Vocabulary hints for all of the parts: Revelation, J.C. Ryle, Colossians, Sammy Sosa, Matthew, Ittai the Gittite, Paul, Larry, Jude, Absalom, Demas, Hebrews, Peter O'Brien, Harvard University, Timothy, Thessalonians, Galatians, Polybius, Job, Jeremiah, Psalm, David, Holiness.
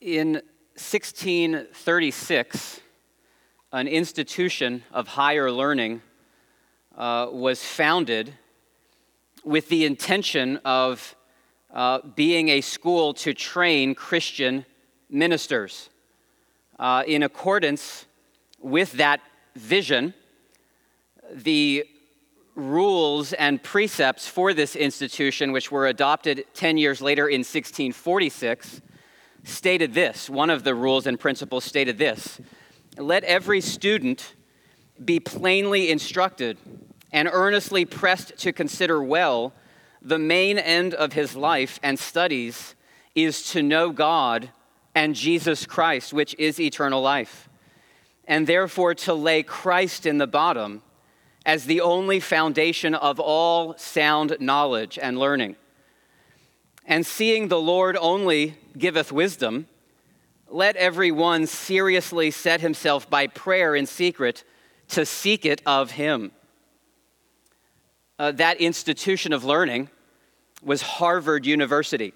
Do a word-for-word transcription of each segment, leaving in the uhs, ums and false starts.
In sixteen thirty-six, an institution of higher learning uh, was founded with the intention of uh, being a school to train Christian ministers. Uh, in accordance with that vision, the rules and precepts for this institution, which were adopted ten years later in sixteen forty-six, stated this. One of the rules and principles stated this: let every student be plainly instructed and earnestly pressed to consider well the main end of his life and studies is to know God and Jesus Christ, which is eternal life, and therefore to lay Christ in the bottom as the only foundation of all sound knowledge and learning. And seeing the Lord only giveth wisdom, let every one seriously set himself by prayer in secret to seek it of him. Uh, that institution of learning was Harvard University.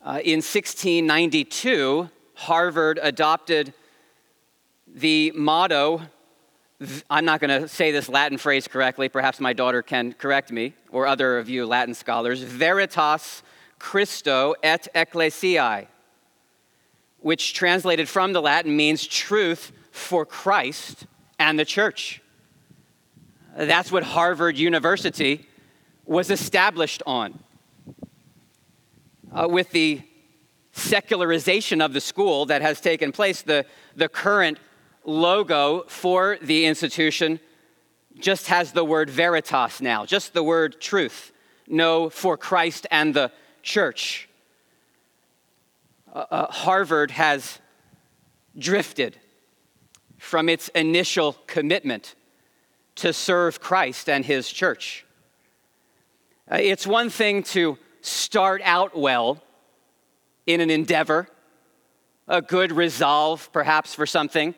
Uh, in sixteen ninety-two, Harvard adopted the motto, I'm not going to say this Latin phrase correctly, perhaps my daughter can correct me, or other of you Latin scholars, Veritas, Christo et Ecclesiae, which translated from the Latin means truth for Christ and the church. That's what Harvard University was established on. Uh, with the secularization of the school that has taken place, the, the current logo for the institution just has the word Veritas now, just the word truth, no, for Christ and the church. Uh, uh, Harvard has drifted from its initial commitment to serve Christ and his church. Uh, it's one thing to start out well in an endeavor, a good resolve perhaps for something,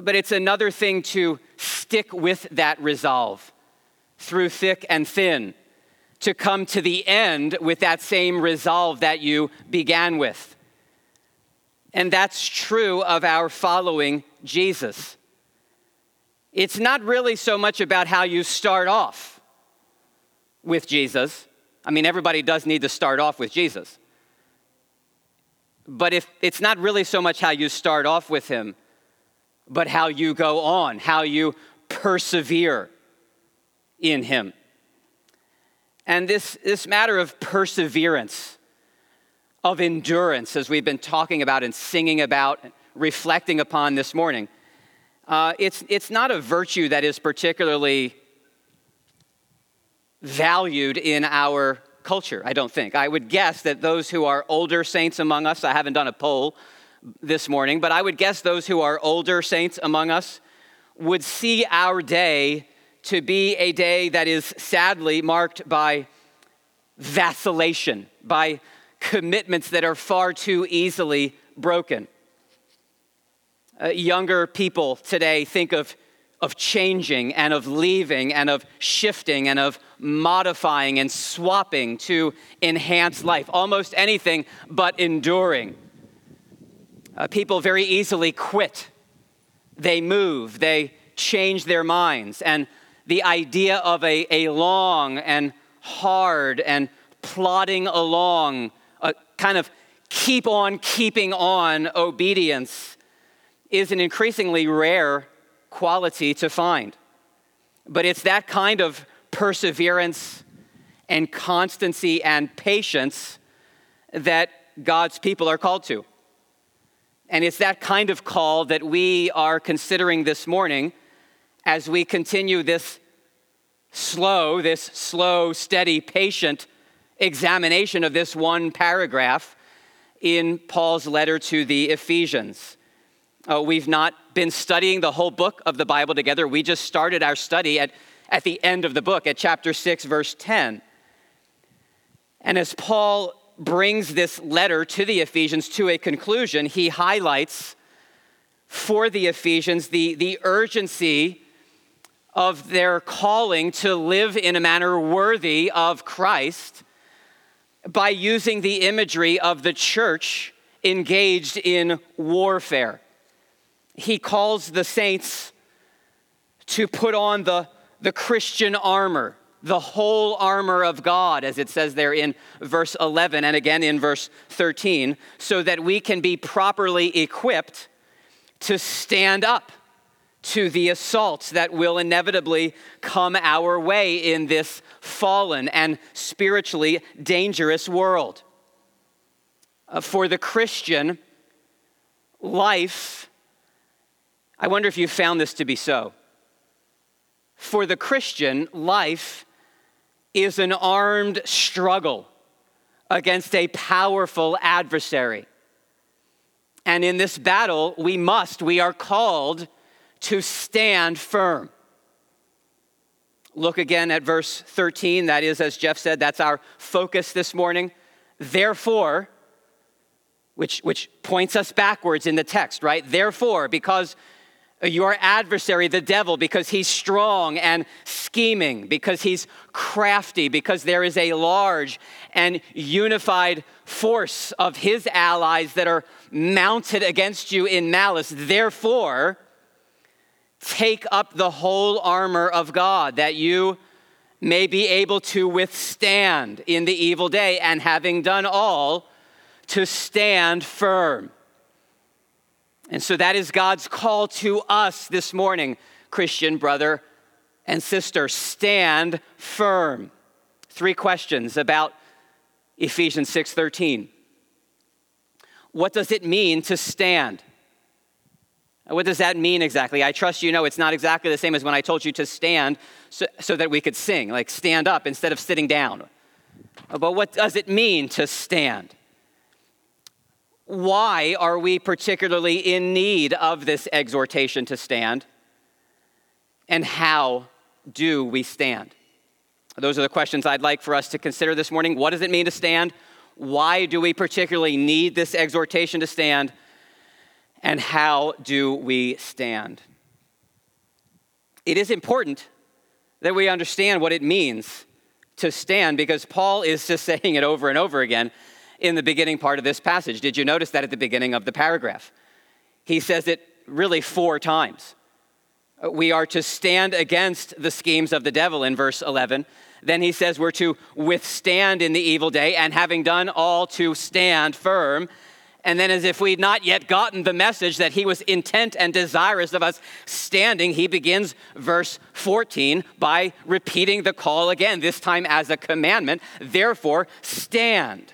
but it's another thing to stick with that resolve through thick and thin, to come to the end with that same resolve that you began with. And that's true of our following Jesus. It's not really so much about how you start off with Jesus. I mean, everybody does need to start off with Jesus. But if it's not really so much how you start off with him, but how you go on, how you persevere in him. And this, this matter of perseverance, of endurance, as we've been talking about and singing about, reflecting upon this morning, uh, it's, it's not a virtue that is particularly valued in our culture, I don't think. I would guess that those who are older saints among us, I haven't done a poll this morning, but I would guess those who are older saints among us would see our day to be a day that is sadly marked by vacillation, by commitments that are far too easily broken. Uh, younger people today think of, of changing and of leaving and of shifting and of modifying and swapping to enhance life, almost anything but enduring. Uh, people very easily quit. They move, they change their minds, and the idea of a, a long and hard and plodding along, a kind of keep on keeping on obedience is an increasingly rare quality to find. But it's that kind of perseverance and constancy and patience that God's people are called to. And it's that kind of call that we are considering this morning as we continue this slow, this slow, steady, patient examination of this one paragraph in Paul's letter to the Ephesians. Uh, we've not been studying the whole book of the Bible together. We just started our study at, at the end of the book, at chapter six, verse ten. And as Paul brings this letter to the Ephesians to a conclusion, he highlights for the Ephesians the, the urgency of their calling to live in a manner worthy of Christ by using the imagery of the church engaged in warfare. He calls the saints to put on the, the Christian armor, the whole armor of God, as it says there in verse eleven and again in verse thirteen, so that we can be properly equipped to stand up to the assaults that will inevitably come our way in this fallen and spiritually dangerous world. Uh, for the Christian life, I wonder if you found this to be so. For the Christian, life is an armed struggle against a powerful adversary. And in this battle, we must, we are called to stand firm. Look again at verse thirteen. That is, as Jeff said, that's our focus this morning. Therefore, which, which points us backwards in the text, right? Therefore, because your adversary, the devil, because he's strong and scheming, because he's crafty, because there is a large and unified force of his allies that are mounted against you in malice. Therefore, take up the whole armor of God, that you may be able to withstand in the evil day, and having done all, to stand firm. And so that is God's call to us this morning, Christian brother and sister. Stand firm. Three questions about Ephesians six thirteen. What does it mean to stand? What does that mean exactly? I trust you know it's not exactly the same as when I told you to stand so, so that we could sing, like stand up instead of sitting down. But what does it mean to stand? Why are we particularly in need of this exhortation to stand? And how do we stand? Those are the questions I'd like for us to consider this morning. What does it mean to stand? Why do we particularly need this exhortation to stand? And how do we stand? It is important that we understand what it means to stand, because Paul is just saying it over and over again in the beginning part of this passage. Did you notice that at the beginning of the paragraph? He says it really four times. We are to stand against the schemes of the devil in verse eleven. Then he says we're to withstand in the evil day, and having done all, to stand firm. And then, as if we'd not yet gotten the message that he was intent and desirous of us standing, he begins verse fourteen by repeating the call again, this time as a commandment. Therefore, stand.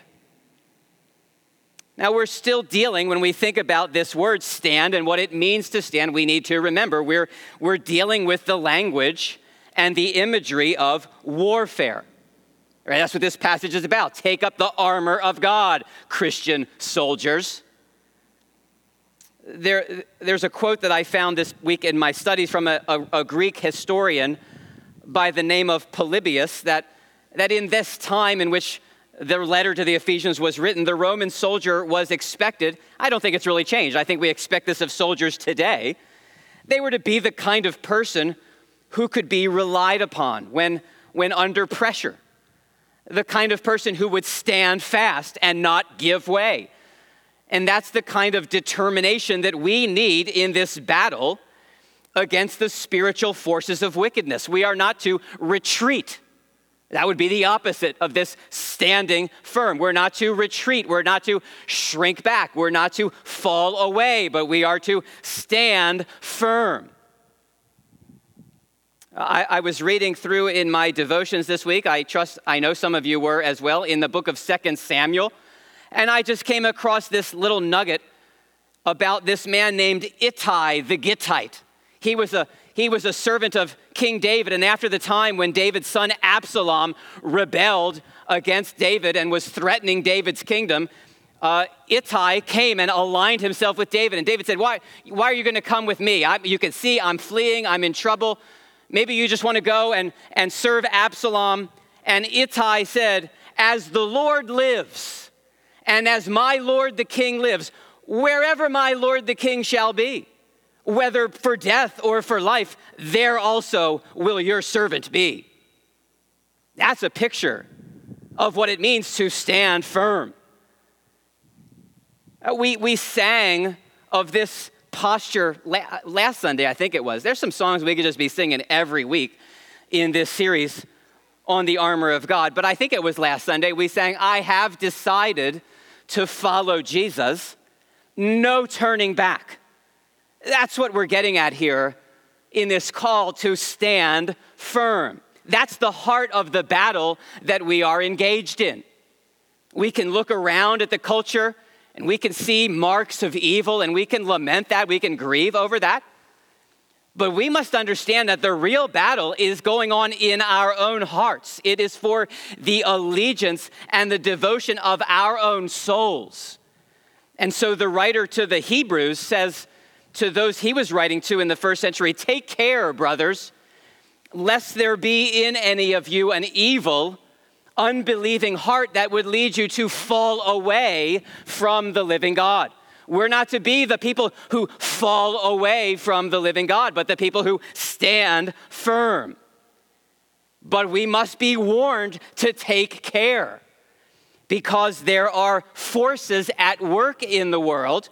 Now, we're still dealing, when we think about this word stand and what it means to stand, we need to remember we're, we're dealing with the language and the imagery of warfare. Right? That's what this passage is about. Take up the armor of God, Christian soldiers. There, there's a quote that I found this week in my studies from a, a, a Greek historian by the name of Polybius that, that in this time in which the letter to the Ephesians was written, the Roman soldier was expected. I don't think it's really changed. I think we expect this of soldiers today. They were to be the kind of person who could be relied upon when, when under pressure, the kind of person who would stand fast and not give way. And that's the kind of determination that we need in this battle against the spiritual forces of wickedness. We are not to retreat. That would be the opposite of this standing firm. We're not to retreat. We're not to shrink back. We're not to fall away, but we are to stand firm. I, I was reading through in my devotions this week. I trust, I know some of you were as well, in the book of Second Samuel. And I just came across this little nugget about this man named Ittai the Gittite. He was a He was a servant of King David, and after the time when David's son Absalom rebelled against David and was threatening David's kingdom, uh, Ittai came and aligned himself with David. And David said, why, why are you going to come with me? I, you can see I'm fleeing, I'm in trouble. Maybe you just want to go and, and serve Absalom. And Ittai said, as the Lord lives, and as my Lord the king lives, wherever my Lord the king shall be, whether for death or for life, there also will your servant be. That's a picture of what it means to stand firm. We we sang of this posture last Sunday, I think it was. There's some songs we could just be singing every week in this series on the armor of God. But I think it was last Sunday we sang, I have decided to follow Jesus, no turning back. That's what we're getting at here in this call to stand firm. That's the heart of the battle that we are engaged in. We can look around at the culture and we can see marks of evil and we can lament that, we can grieve over that. But we must understand that the real battle is going on in our own hearts. It is for the allegiance and the devotion of our own souls. And so the writer to the Hebrews says to those he was writing to in the first century, take care, brothers, lest there be in any of you an evil, unbelieving heart that would lead you to fall away from the living God. We're not to be the people who fall away from the living God, but the people who stand firm. But we must be warned to take care, because there are forces at work in the world,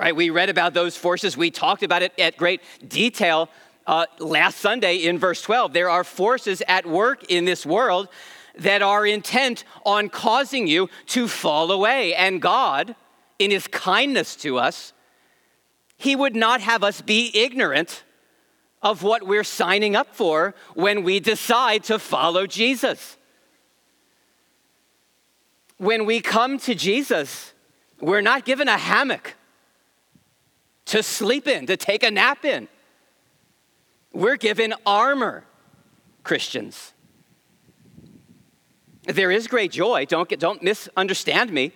right? We read about those forces. We talked about it at great detail uh, last Sunday in verse twelve. There are forces at work in this world that are intent on causing you to fall away, and God, in his kindness to us, he would not have us be ignorant of what we're signing up for when we decide to follow Jesus. When we come to Jesus, we're not given a hammock to sleep in, to take a nap in. We're given armor, Christians. There is great joy. Don't get, don't misunderstand me.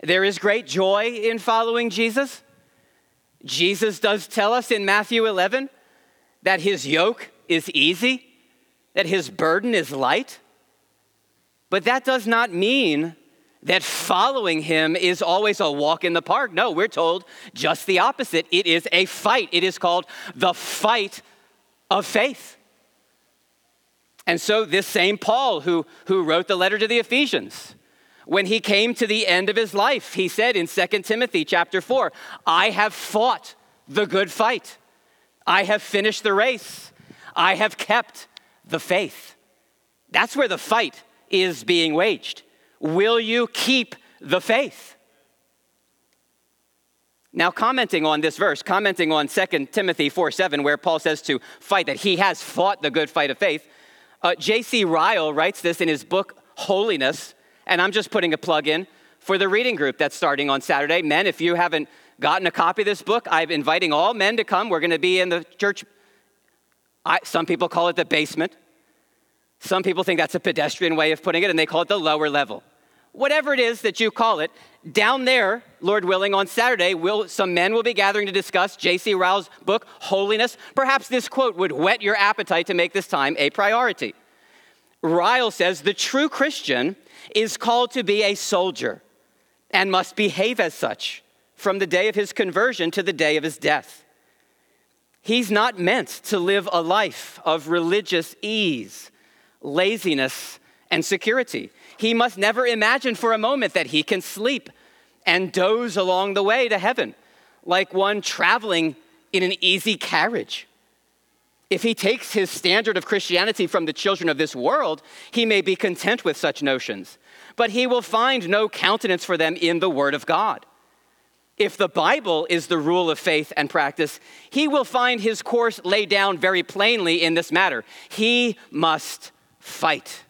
There is great joy in following Jesus. Jesus does tell us in Matthew eleven that his yoke is easy, that his burden is light. But that does not mean that following him is always a walk in the park. No, we're told just the opposite. It is a fight. It is called the fight of faith. And so this same Paul who, who wrote the letter to the Ephesians, when he came to the end of his life, he said in Second Timothy chapter four, I have fought the good fight. I have finished the race. I have kept the faith. That's where the fight is being waged. Will you keep the faith? Now, commenting on this verse, commenting on Second Timothy four seven, where Paul says to fight, that he has fought the good fight of faith, uh, J C Ryle writes this in his book, Holiness. And I'm just putting a plug in for the reading group that's starting on Saturday. Men, if you haven't gotten a copy of this book, I'm inviting all men to come. We're going to be in the church. I, some people call it the basement. Some people think that's a pedestrian way of putting it, and they call it the lower level. Whatever it is that you call it, down there, Lord willing, on Saturday, we'll, some men will be gathering to discuss J C Ryle's book, Holiness. Perhaps this quote would whet your appetite to make this time a priority. Ryle says, the true Christian is called to be a soldier and must behave as such from the day of his conversion to the day of his death. He's not meant to live a life of religious ease, laziness, and security. He must never imagine for a moment that he can sleep and doze along the way to heaven, like one traveling in an easy carriage. If he takes his standard of Christianity from the children of this world, he may be content with such notions, but he will find no countenance for them in the Word of God. If the Bible is the rule of faith and practice, he will find his course laid down very plainly in this matter. He must fight.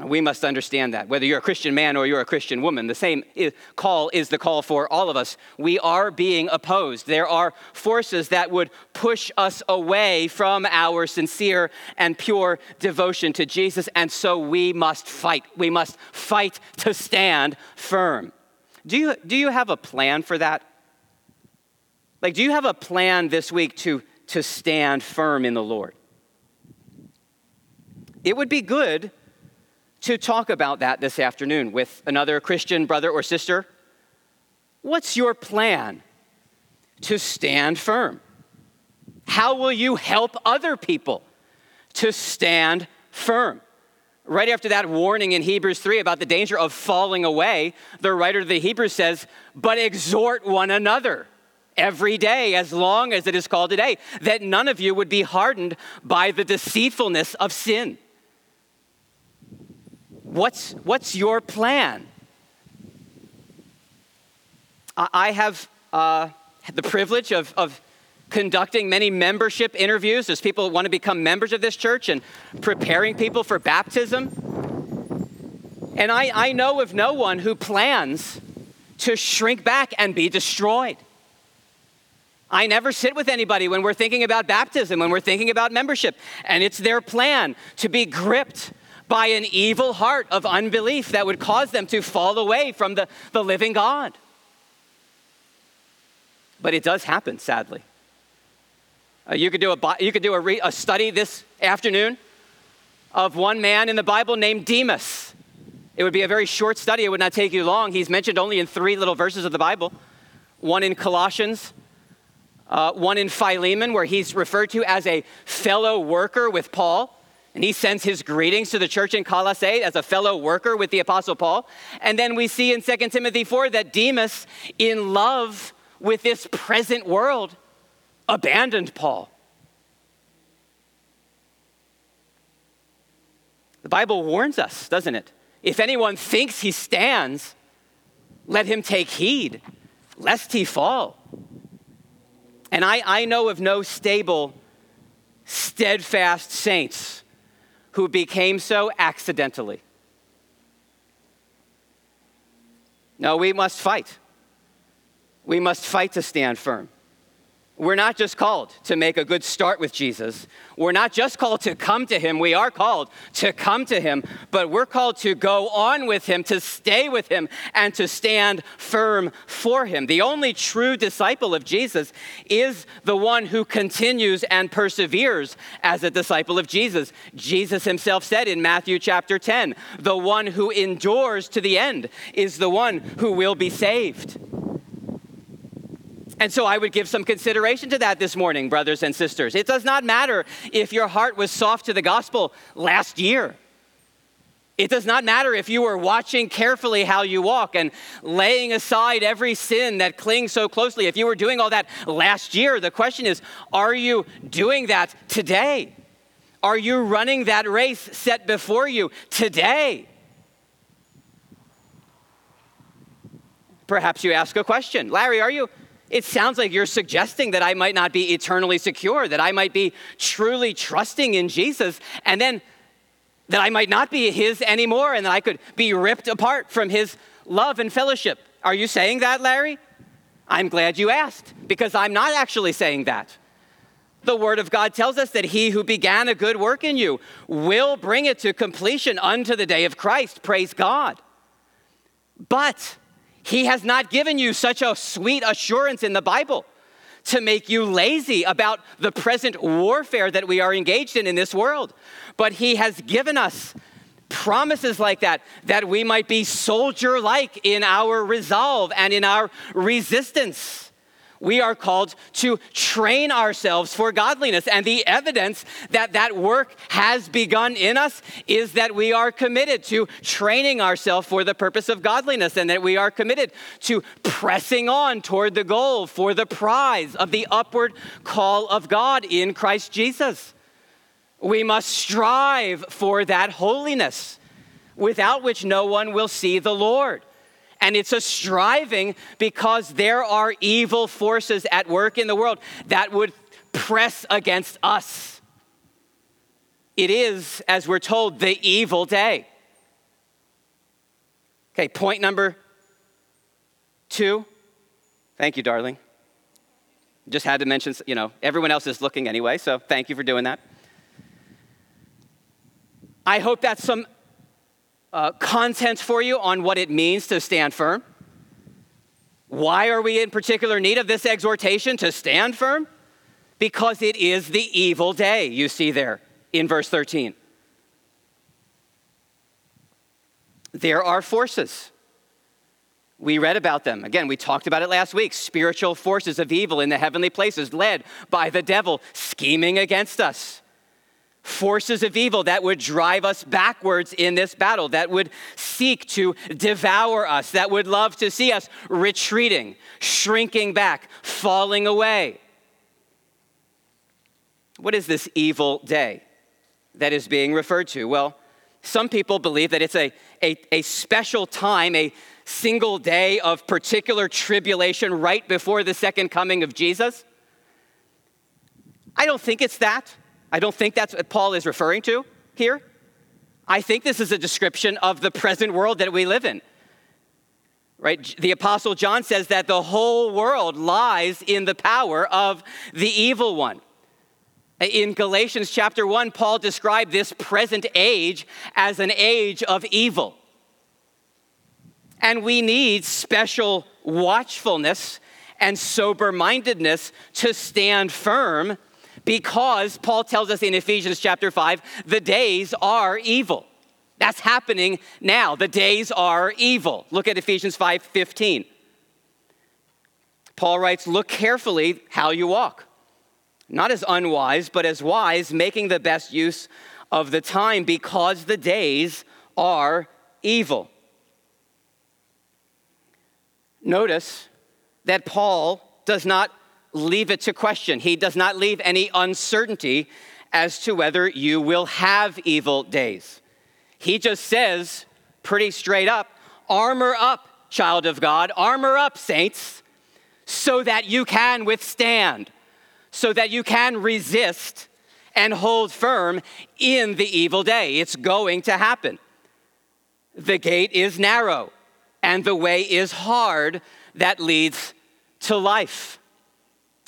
We must understand that. Whether you're a Christian man or you're a Christian woman, the same call is the call for all of us. We are being opposed. There are forces that would push us away from our sincere and pure devotion to Jesus, and so we must fight. We must fight to stand firm. Do you, do you have a plan for that? Like, do you have a plan this week to, to stand firm in the Lord? It would be good to talk about that this afternoon with another Christian brother or sister. What's your plan to stand firm? How will you help other people to stand firm? Right after that warning in Hebrews three about the danger of falling away, the writer of the Hebrews says, but exhort one another every day, as long as it is called today, that none of you would be hardened by the deceitfulness of sin. What's, what's your plan? I have uh, had the privilege of, of conducting many membership interviews. There's people who want to become members of this church and preparing people for baptism. And I, I know of no one who plans to shrink back and be destroyed. I never sit with anybody when we're thinking about baptism, when we're thinking about membership, and it's their plan to be gripped by an evil heart of unbelief that would cause them to fall away from the, the living God. But it does happen, sadly. Uh, you could do a you could do a, re, a study this afternoon of one man in the Bible named Demas. It would be a very short study. It would not take you long. He's mentioned only in three little verses of the Bible. One in Colossians, uh, one in Philemon, where he's referred to as a fellow worker with Paul. And he sends his greetings to the church in Colossae as a fellow worker with the Apostle Paul. And then we see in Second Timothy four that Demas, in love with this present world, abandoned Paul. The Bible warns us, doesn't it? If anyone thinks he stands, let him take heed, lest he fall. And I, I know of no stable, steadfast saints who became so accidentally. No, we must fight. We must fight to stand firm. We're not just called to make a good start with Jesus. We're not just called to come to him. We are called to come to him, but we're called to go on with him, to stay with him, and to stand firm for him. The only true disciple of Jesus is the one who continues and perseveres as a disciple of Jesus. Jesus himself said in Matthew chapter ten, the one who endures to the end is the one who will be saved. And so I would give some consideration to that this morning, brothers and sisters. It does not matter if your heart was soft to the gospel last year. It does not matter if you were watching carefully how you walk and laying aside every sin that clings so closely. If you were doing all that last year, the question is, are you doing that today? Are you running that race set before you today? Perhaps you ask a question. Larry, are you... It sounds like you're suggesting that I might not be eternally secure, that I might be truly trusting in Jesus, and then that I might not be his anymore, and that I could be ripped apart from his love and fellowship. Are you saying that, Larry? I'm glad you asked, because I'm not actually saying that. The Word of God tells us that he who began a good work in you will bring it to completion unto the day of Christ. Praise God. But he has not given you such a sweet assurance in the Bible to make you lazy about the present warfare that we are engaged in in this world. But he has given us promises like that, that we might be soldier-like in our resolve and in our resistance. We are called to train ourselves for godliness. And the evidence that that work has begun in us is that we are committed to training ourselves for the purpose of godliness, and that we are committed to pressing on toward the goal for the prize of the upward call of God in Christ Jesus. We must strive for that holiness, without which no one will see the Lord. And it's a striving because there are evil forces at work in the world that would press against us. It is, as we're told, the evil day. Okay, point number two. Thank you, darling. Just had to mention, you know, everyone else is looking anyway, so thank you for doing that. I hope that's some... Uh, content for you on what it means to stand firm. Why are we in particular need of this exhortation to stand firm? Because it is the evil day, you see there in verse thirteen. There are forces. We read about them. Again, we talked about it last week. Spiritual forces of evil in the heavenly places led by the devil scheming against us. forces of evil that would drive us backwards in this battle, that would seek to devour us, that would love to see us retreating, shrinking back, falling away. What is this evil day that is being referred to? Well, some people believe that it's a, a, a special time, a single day of particular tribulation right before the second coming of Jesus. I don't think it's that. I don't think that's what Paul is referring to here. I think this is a description of the present world that we live in, right? The Apostle John says that the whole world lies in the power of the evil one. In Galatians chapter one, Paul described this present age as an age of evil. And we need special watchfulness and sober-mindedness to stand firm, because Paul tells us in Ephesians chapter five, the days are evil. That's happening now. The days are evil. Look at Ephesians five fifteen. Paul writes, "Look carefully how you walk, not as unwise, but as wise, making the best use of the time, because the days are evil." Notice that Paul does not leave it to question. He does not leave any uncertainty as to whether you will have evil days. He just says pretty straight up, armor up, child of God, armor up, saints, so that you can withstand, so that you can resist and hold firm in the evil day. It's going to happen. The gate is narrow and the way is hard that leads to life.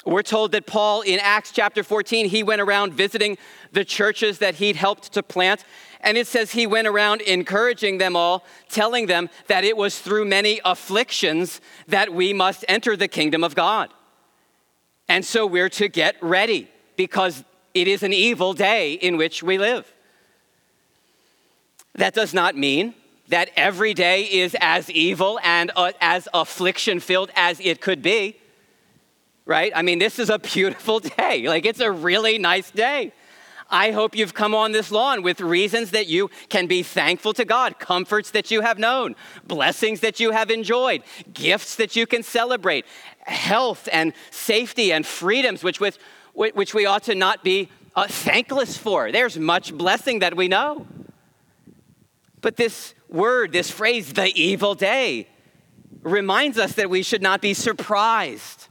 We're told that Paul in Acts chapter fourteen, he went around visiting the churches that he'd helped to plant. And it says he went around encouraging them all, telling them that it was through many afflictions that we must enter the kingdom of God. And so we're to get ready, because it is an evil day in which we live. That does not mean that every day is as evil and uh, as affliction-filled as it could be, right? I mean, this is a beautiful day. Like, it's a really nice day. I hope you've come on this lawn with reasons that you can be thankful to God, comforts that you have known, blessings that you have enjoyed, gifts that you can celebrate, health and safety and freedoms, which, with, which we ought to not be uh, thankless for. There's much blessing that we know. But this word, this phrase, the evil day, reminds us that we should not be surprised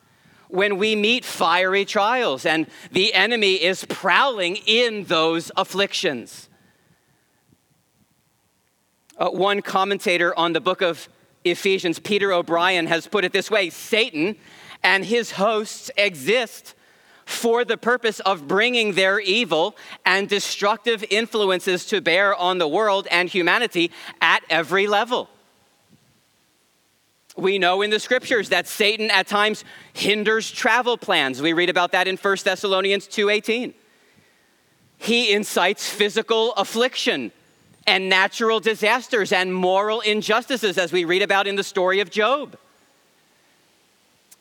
when we meet fiery trials and the enemy is prowling in those afflictions. Uh, one commentator on the book of Ephesians, Peter O'Brien, has put it this way: Satan and his hosts exist for the purpose of bringing their evil and destructive influences to bear on the world and humanity at every level. We know in the scriptures that Satan at times hinders travel plans. We read about that in First Thessalonians two eighteen. He incites physical affliction and natural disasters and moral injustices, as we read about in the story of Job.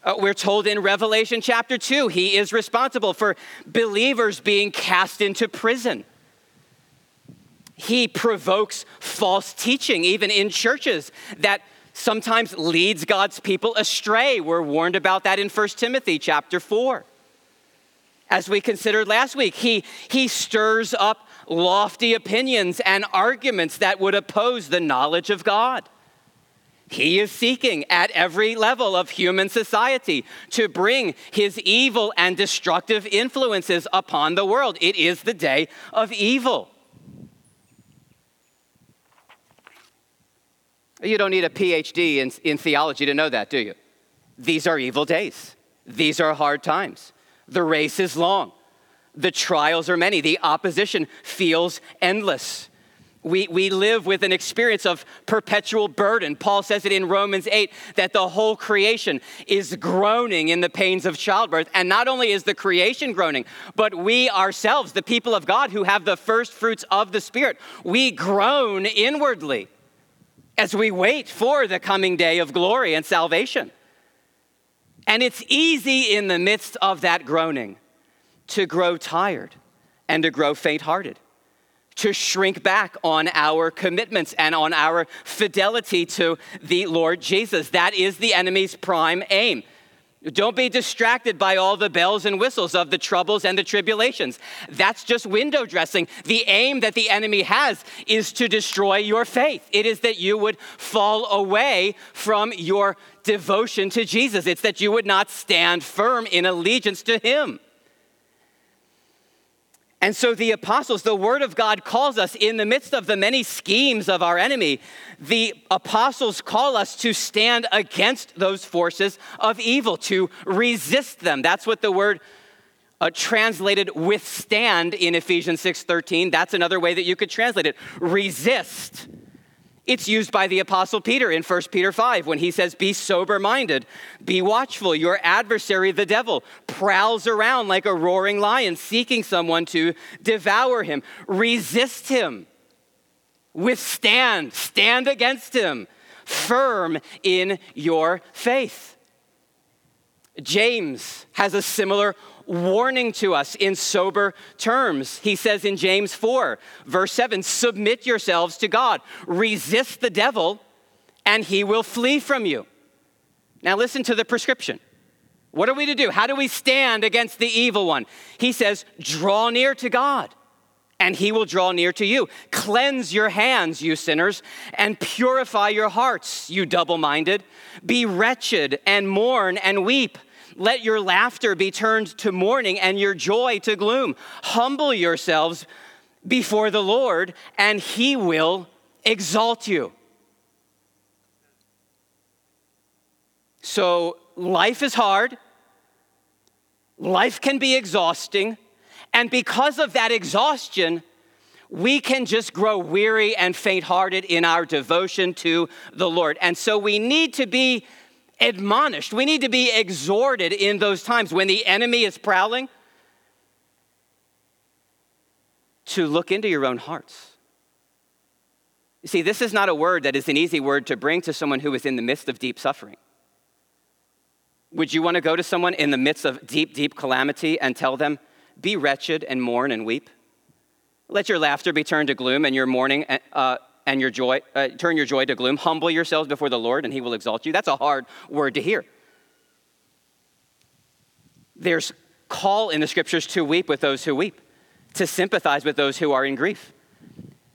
Uh, we're told in Revelation chapter two, he is responsible for believers being cast into prison. He provokes false teaching, even in churches, that sometimes leads God's people astray. We're warned about that in First Timothy chapter four. As we considered last week, he, he stirs up lofty opinions and arguments that would oppose the knowledge of God. He is seeking at every level of human society to bring his evil and destructive influences upon the world. It is the day of evil. You don't need a P H D in, in theology to know that, do you? These are evil days. These are hard times. The race is long. The trials are many. The opposition feels endless. We, we live with an experience of perpetual burden. Paul says it in Romans eight, that the whole creation is groaning in the pains of childbirth. And not only is the creation groaning, but we ourselves, the people of God who have the first fruits of the Spirit, we groan inwardly as we wait for the coming day of glory and salvation. And it's easy in the midst of that groaning to grow tired and to grow faint-hearted, to shrink back on our commitments and on our fidelity to the Lord Jesus. That is the enemy's prime aim. Don't be distracted by all the bells and whistles of the troubles and the tribulations. That's just window dressing. The aim that the enemy has is to destroy your faith. It is that you would fall away from your devotion to Jesus. It's that you would not stand firm in allegiance to him. And so the apostles, the word of God calls us in the midst of the many schemes of our enemy. The apostles call us to stand against those forces of evil, to resist them. That's what the word uh, translated withstand in Ephesians six thirteen. That's another way that you could translate it. Resist. It's used by the apostle Peter in First Peter five when he says, be sober-minded, be watchful. Your adversary, the devil, prowls around like a roaring lion, seeking someone to devour him. Resist him. Withstand. Stand against him. Firm in your faith. James has a similar warning to us in sober terms. He says in James four, verse seven, submit yourselves to God, resist the devil, and he will flee from you. Now listen to the prescription. What are we to do? How do we stand against the evil one? He says, draw near to God, and he will draw near to you. Cleanse your hands, you sinners, and purify your hearts, you double-minded. Be wretched and mourn and weep. Let your laughter be turned to mourning and your joy to gloom. Humble yourselves before the Lord, and he will exalt you. So life is hard. Life can be exhausting. And because of that exhaustion, we can just grow weary and faint-hearted in our devotion to the Lord. And so we need to be admonished. We need to be exhorted in those times when the enemy is prowling to look into your own hearts. You see, this is not a word that is an easy word to bring to someone who is in the midst of deep suffering. Would you want to go to someone in the midst of deep, deep calamity and tell them, be wretched and mourn and weep? Let your laughter be turned to gloom and your mourning uh, and your joy, uh, turn your joy to gloom. Humble yourselves before the Lord and he will exalt you. That's a hard word to hear. There's call in the scriptures to weep with those who weep, to sympathize with those who are in grief.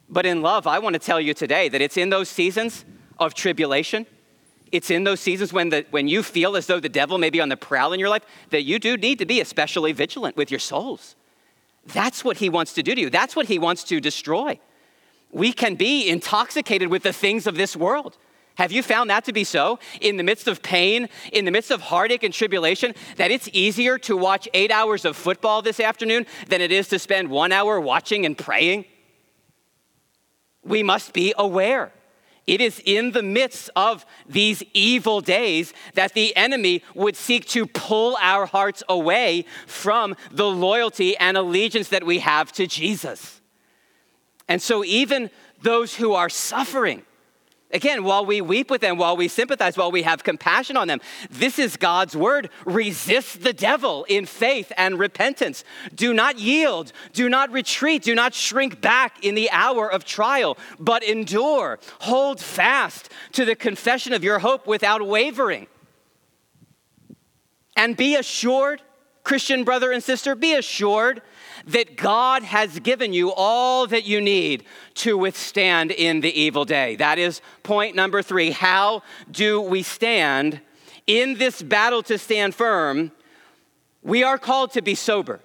But in love, I want to tell you today that it's in those seasons of tribulation, it's in those seasons when, the, when you feel as though the devil may be on the prowl in your life, that you do need to be especially vigilant with your souls. That's what he wants to do to you. That's what he wants to destroy. We can be intoxicated with the things of this world. Have you found that to be so? In the midst of pain, in the midst of heartache and tribulation, that it's easier to watch eight hours of football this afternoon than it is to spend one hour watching and praying? We must be aware. It is in the midst of these evil days that the enemy would seek to pull our hearts away from the loyalty and allegiance that we have to Jesus. And so even those who are suffering, again, while we weep with them, while we sympathize, while we have compassion on them, this is God's word. Resist the devil in faith and repentance. Do not yield. Do not retreat. Do not shrink back in the hour of trial, but endure. Hold fast to the confession of your hope without wavering. And be assured, Christian brother and sister, be assured that God has given you all that you need to withstand in the evil day. That is point number three. How do we stand? In this battle to stand firm, we are called to be sober,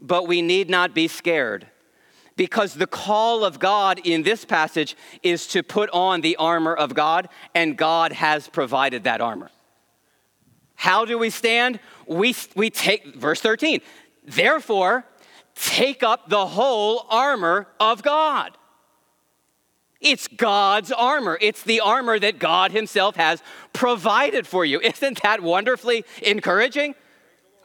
but we need not be scared, because the call of God in this passage is to put on the armor of God, and God has provided that armor. How do we stand? We, we take, verse thirteen, therefore, take up the whole armor of God. It's God's armor. It's the armor that God himself has provided for you. Isn't that wonderfully encouraging?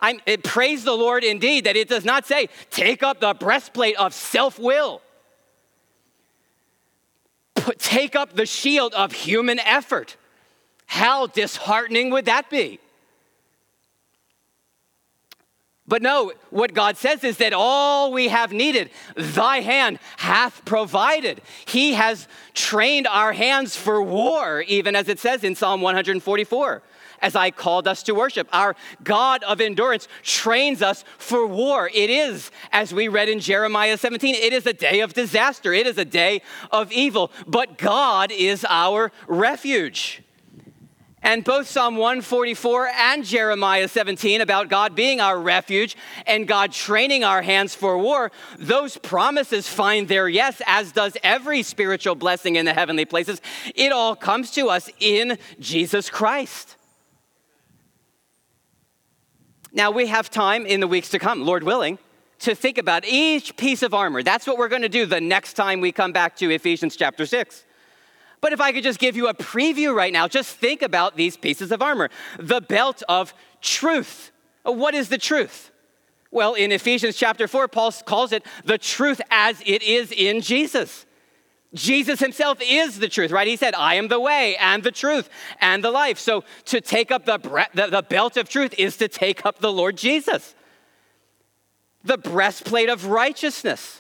I'm, it, praise the Lord indeed that it does not say, take up the breastplate of self-will. Put, take up the shield of human effort. How disheartening would that be? But no, what God says is that all we have needed, thy hand hath provided. He has trained our hands for war, even as it says in Psalm one forty-four, as I called us to worship. Our God of endurance trains us for war. It is, as we read in Jeremiah seventeen, it is a day of disaster. It is a day of evil. But God is our refuge. And both Psalm one forty-four and Jeremiah seventeen about God being our refuge and God training our hands for war, those promises find their yes, as does every spiritual blessing in the heavenly places. It all comes to us in Jesus Christ. Now, we have time in the weeks to come, Lord willing, to think about each piece of armor. That's what we're going to do the next time we come back to Ephesians chapter six. But if I could just give you a preview right now, just think about these pieces of armor. The belt of truth. What is the truth? Well, in Ephesians chapter four, Paul calls it the truth as it is in Jesus. Jesus himself is the truth, right? He said, I am the way and the truth and the life. So to take up the, bre- the, the belt of truth is to take up the Lord Jesus. The breastplate of righteousness.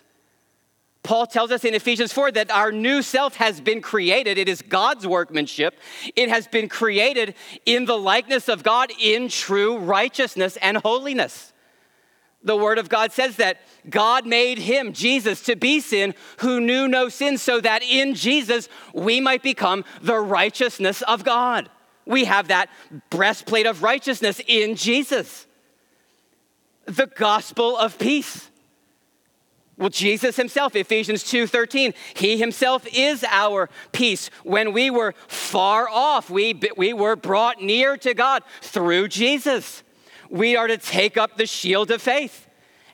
Paul tells us in Ephesians four that our new self has been created. It is God's workmanship. It has been created in the likeness of God in true righteousness and holiness. The word of God says that God made him, Jesus, to be sin who knew no sin, so that in Jesus we might become the righteousness of God. We have that breastplate of righteousness in Jesus. The gospel of peace. Well, Jesus himself, Ephesians two thirteen, he himself is our peace. When we were far off, we, we were brought near to God through Jesus. We are to take up the shield of faith.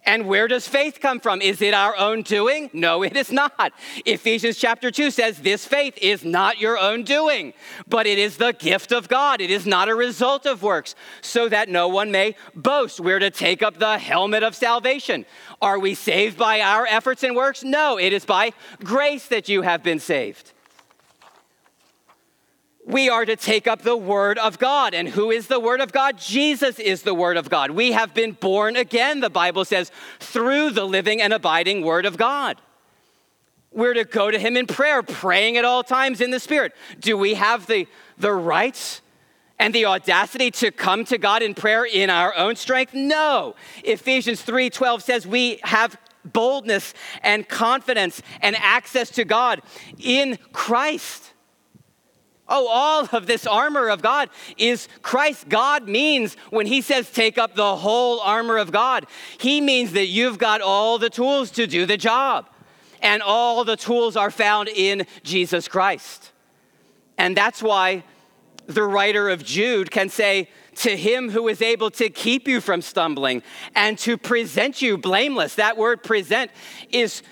And where does faith come from? Is it our own doing? No, it is not. Ephesians chapter two says this faith is not your own doing, but it is the gift of God. It is not a result of works, so that no one may boast. We're to take up the helmet of salvation. Are we saved by our efforts and works? No, it is by grace that you have been saved. We are to take up the word of God. And who is the word of God? Jesus is the word of God. We have been born again, the Bible says, through the living and abiding word of God. We're to go to him in prayer, praying at all times in the Spirit. Do we have the, the rights and the audacity to come to God in prayer in our own strength? No. Ephesians three twelve says we have boldness and confidence and access to God in Christ. Oh, all of this armor of God is Christ. God means when he says take up the whole armor of God, he means that you've got all the tools to do the job. And all the tools are found in Jesus Christ. And that's why the writer of Jude can say, to him who is able to keep you from stumbling and to present you blameless. That word present is,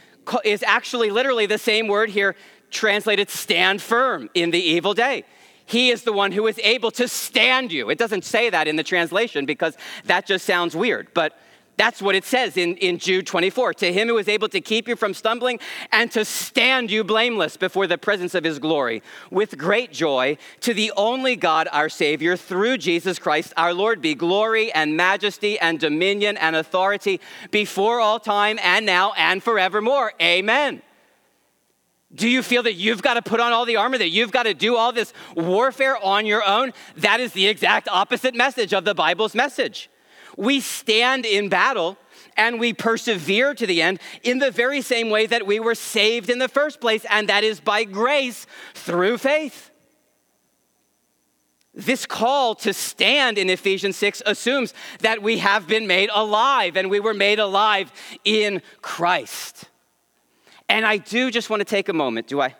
is actually literally the same word here, translated stand firm in the evil day. He is the one who is able to stand you. It doesn't say that in the translation because that just sounds weird, but that's what it says in, in Jude twenty-four. To him who is able to keep you from stumbling and to stand you blameless before the presence of his glory with great joy, to the only God our Savior through Jesus Christ our Lord be glory and majesty and dominion and authority before all time and now and forevermore. Amen. Do you feel that you've got to put on all the armor, that you've got to do all this warfare on your own? That is the exact opposite message of the Bible's message. We stand in battle and we persevere to the end in the very same way that we were saved in the first place, and that is by grace through faith. This call to stand in Ephesians six assumes that we have been made alive, and we were made alive in Christ. And I do just want to take a moment, do I?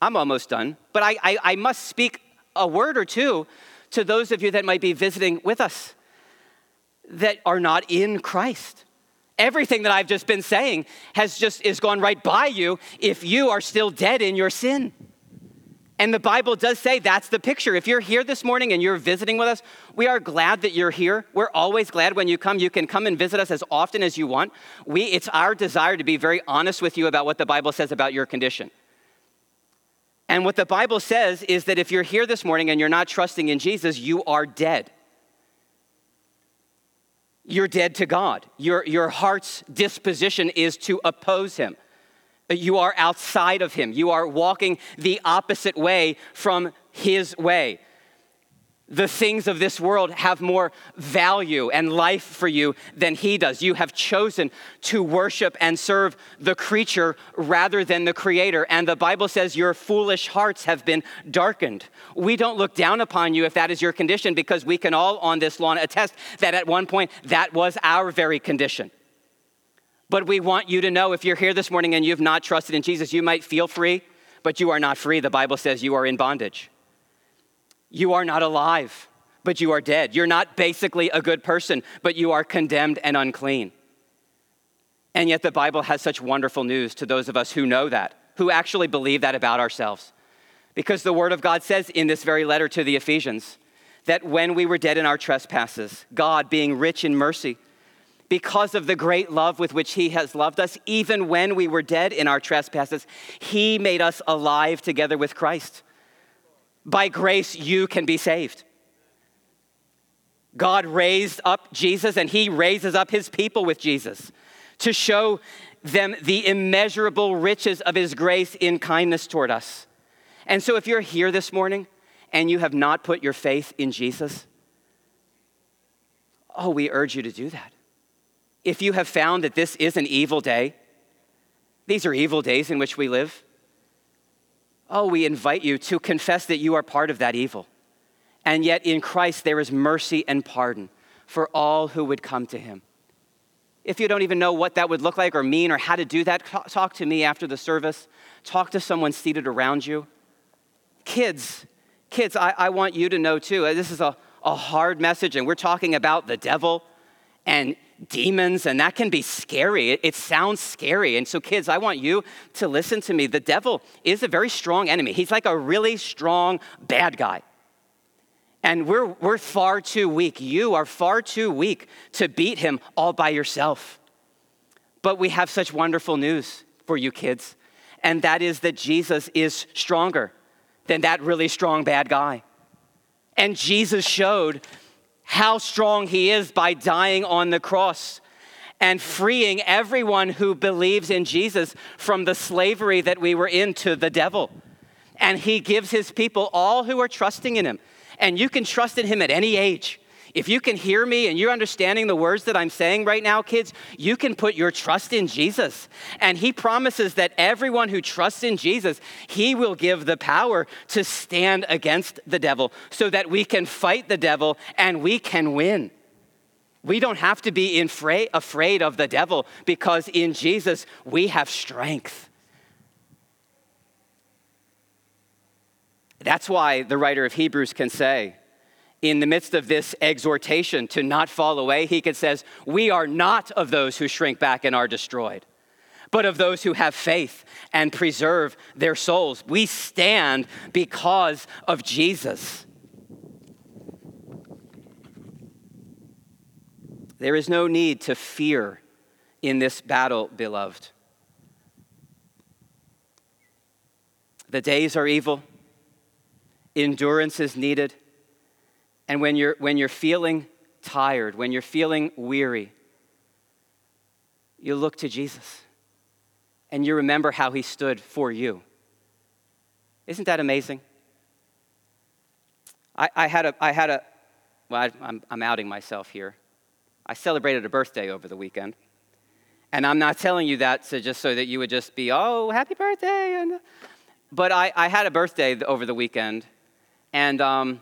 I'm almost done, but I, I, I must speak a word or two to those of you that might be visiting with us that are not in Christ. Everything that I've just been saying has just is gone right by you if you are still dead in your sin. And the Bible does say that's the picture. If you're here this morning and you're visiting with us, we are glad that you're here. We're always glad when you come. You can come and visit us as often as you want. We, it's our desire to be very honest with you about what the Bible says about your condition. And what the Bible says is that if you're here this morning and you're not trusting in Jesus, you are dead. you're dead to God. Your, your heart's disposition is to oppose him. You are outside of him. You are walking the opposite way from his way. The things of this world have more value and life for you than he does. You have chosen to worship and serve the creature rather than the creator. And the Bible says your foolish hearts have been darkened. We don't look down upon you if that is your condition, because we can all on this lawn attest that at one point that was our very condition. But we want you to know, if you're here this morning and you've not trusted in Jesus, you might feel free, but you are not free. The Bible says you are in bondage. You are not alive, but you are dead. You're not basically a good person, but you are condemned and unclean. And yet the Bible has such wonderful news to those of us who know that, who actually believe that about ourselves. Because the Word of God says in this very letter to the Ephesians that when we were dead in our trespasses, God, being rich in mercy, because of the great love with which he has loved us, even when we were dead in our trespasses, he made us alive together with Christ. By grace, you can be saved. God raised up Jesus, and he raises up his people with Jesus to show them the immeasurable riches of his grace in kindness toward us. And so if you're here this morning and you have not put your faith in Jesus, oh, we urge you to do that. If you have found that this is an evil day, these are evil days in which we live, oh, we invite you to confess that you are part of that evil. And yet in Christ, there is mercy and pardon for all who would come to him. If you don't even know what that would look like or mean or how to do that, talk to me after the service. Talk to someone seated around you. Kids, kids, I, I want you to know too, this is a, a hard message, and we're talking about the devil and demons, and that can be scary. It, it sounds scary. And so kids, I want you to listen to me. The devil is a very strong enemy. He's like a really strong bad guy. And we're, we're far too weak. You are far too weak to beat him all by yourself. But we have such wonderful news for you kids. And that is that Jesus is stronger than that really strong bad guy. And Jesus showed how strong he is by dying on the cross and freeing everyone who believes in Jesus from the slavery that we were in to the devil. And he gives his people, all who are trusting in him. And you can trust in him at any age. If you can hear me and you're understanding the words that I'm saying right now, kids, you can put your trust in Jesus. And he promises that everyone who trusts in Jesus, he will give the power to stand against the devil so that we can fight the devil and we can win. We don't have to be infra- afraid of the devil, because in Jesus, we have strength. That's why the writer of Hebrews can say, in the midst of this exhortation to not fall away, he could says, we are not of those who shrink back and are destroyed, but of those who have faith and preserve their souls. We stand because of Jesus. There is no need to fear in this battle, beloved. The days are evil. Endurance is needed. And when you're, when you're feeling tired, when you're feeling weary, you look to Jesus and you remember how he stood for you. Isn't that amazing? I, I had a, I had a, well, I, I'm, I'm outing myself here. I celebrated a birthday over the weekend. And I'm not telling you that so just so that you would just be, oh, happy birthday. And, but I, I had a birthday over the weekend, and um,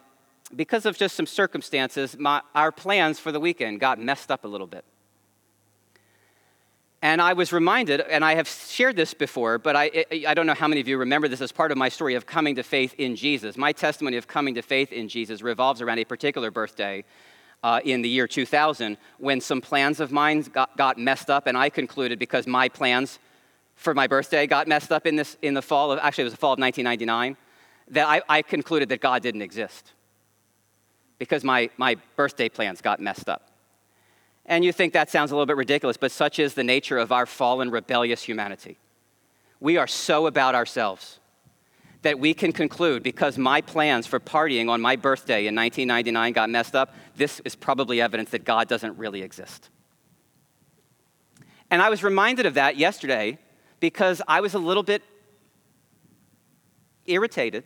because of just some circumstances, my, our plans for the weekend got messed up a little bit. And I was reminded, and I have shared this before, but I, I don't know how many of you remember this as part of my story of coming to faith in Jesus. My testimony of coming to faith in Jesus revolves around a particular birthday uh, in the year two thousand, when some plans of mine got, got messed up, and I concluded, because my plans for my birthday got messed up in this in the fall of, actually it was the fall of nineteen ninety-nine, that I, I concluded that God didn't exist, because my, my birthday plans got messed up. And you think that sounds a little bit ridiculous, but such is the nature of our fallen, rebellious humanity. We are so about ourselves that we can conclude, because my plans for partying on my birthday in nineteen ninety-nine got messed up, this is probably evidence that God doesn't really exist. And I was reminded of that yesterday because I was a little bit irritated.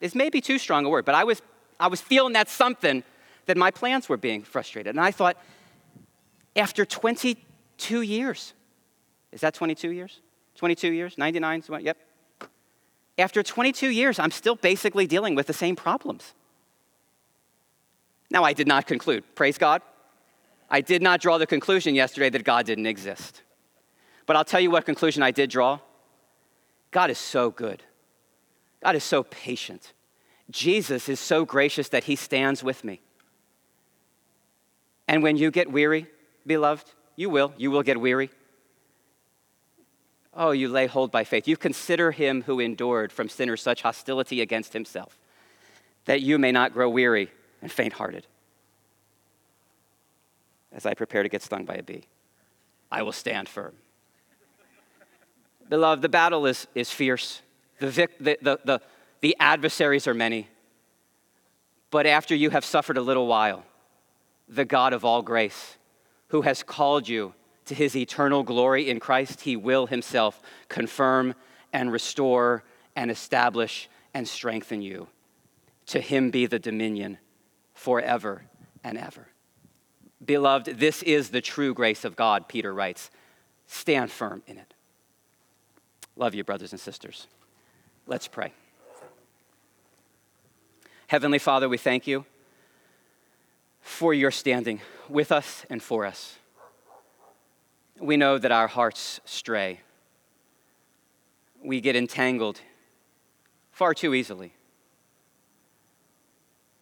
It's maybe too strong a word, but I was I was feeling that something that my plans were being frustrated. And I thought, after twenty-two years, is that twenty-two years? twenty-two years, ninety-nine, yep. After twenty-two years, I'm still basically dealing with the same problems. Now, I did not conclude, praise God. I did not draw the conclusion yesterday that God didn't exist. But I'll tell you what conclusion I did draw. God is so good. God is so patient. Jesus is so gracious that he stands with me. And when you get weary, beloved, you will. You will get weary. Oh, you lay hold by faith. You consider him who endured from sinners such hostility against himself, that you may not grow weary and faint-hearted. As I prepare to get stung by a bee, I will stand firm. Beloved, the battle is, is fierce. The, vic, the, the, the, the adversaries are many. But after you have suffered a little while, the God of all grace, who has called you to his eternal glory in Christ, he will himself confirm and restore and establish and strengthen you. To him be the dominion forever and ever. Beloved, this is the true grace of God, Peter writes. Stand firm in it. Love you, brothers and sisters. Let's pray. Heavenly Father, we thank you for your standing with us and for us. We know that our hearts stray. We get entangled far too easily.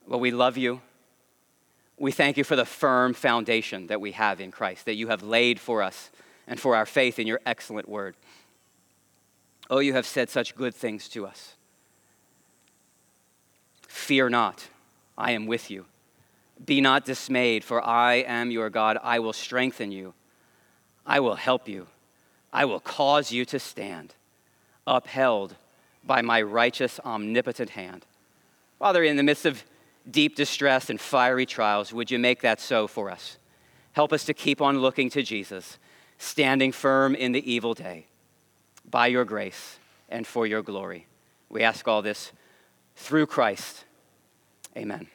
But we love you. We thank you for the firm foundation that we have in Christ, that you have laid for us and for our faith in your excellent word. Oh, you have said such good things to us. Fear not, I am with you. Be not dismayed, for I am your God. I will strengthen you. I will help you. I will cause you to stand, upheld by my righteous, omnipotent hand. Father, in the midst of deep distress and fiery trials, would you make that so for us? Help us to keep on looking to Jesus, standing firm in the evil day, by your grace and for your glory. We ask all this through Christ. Amen.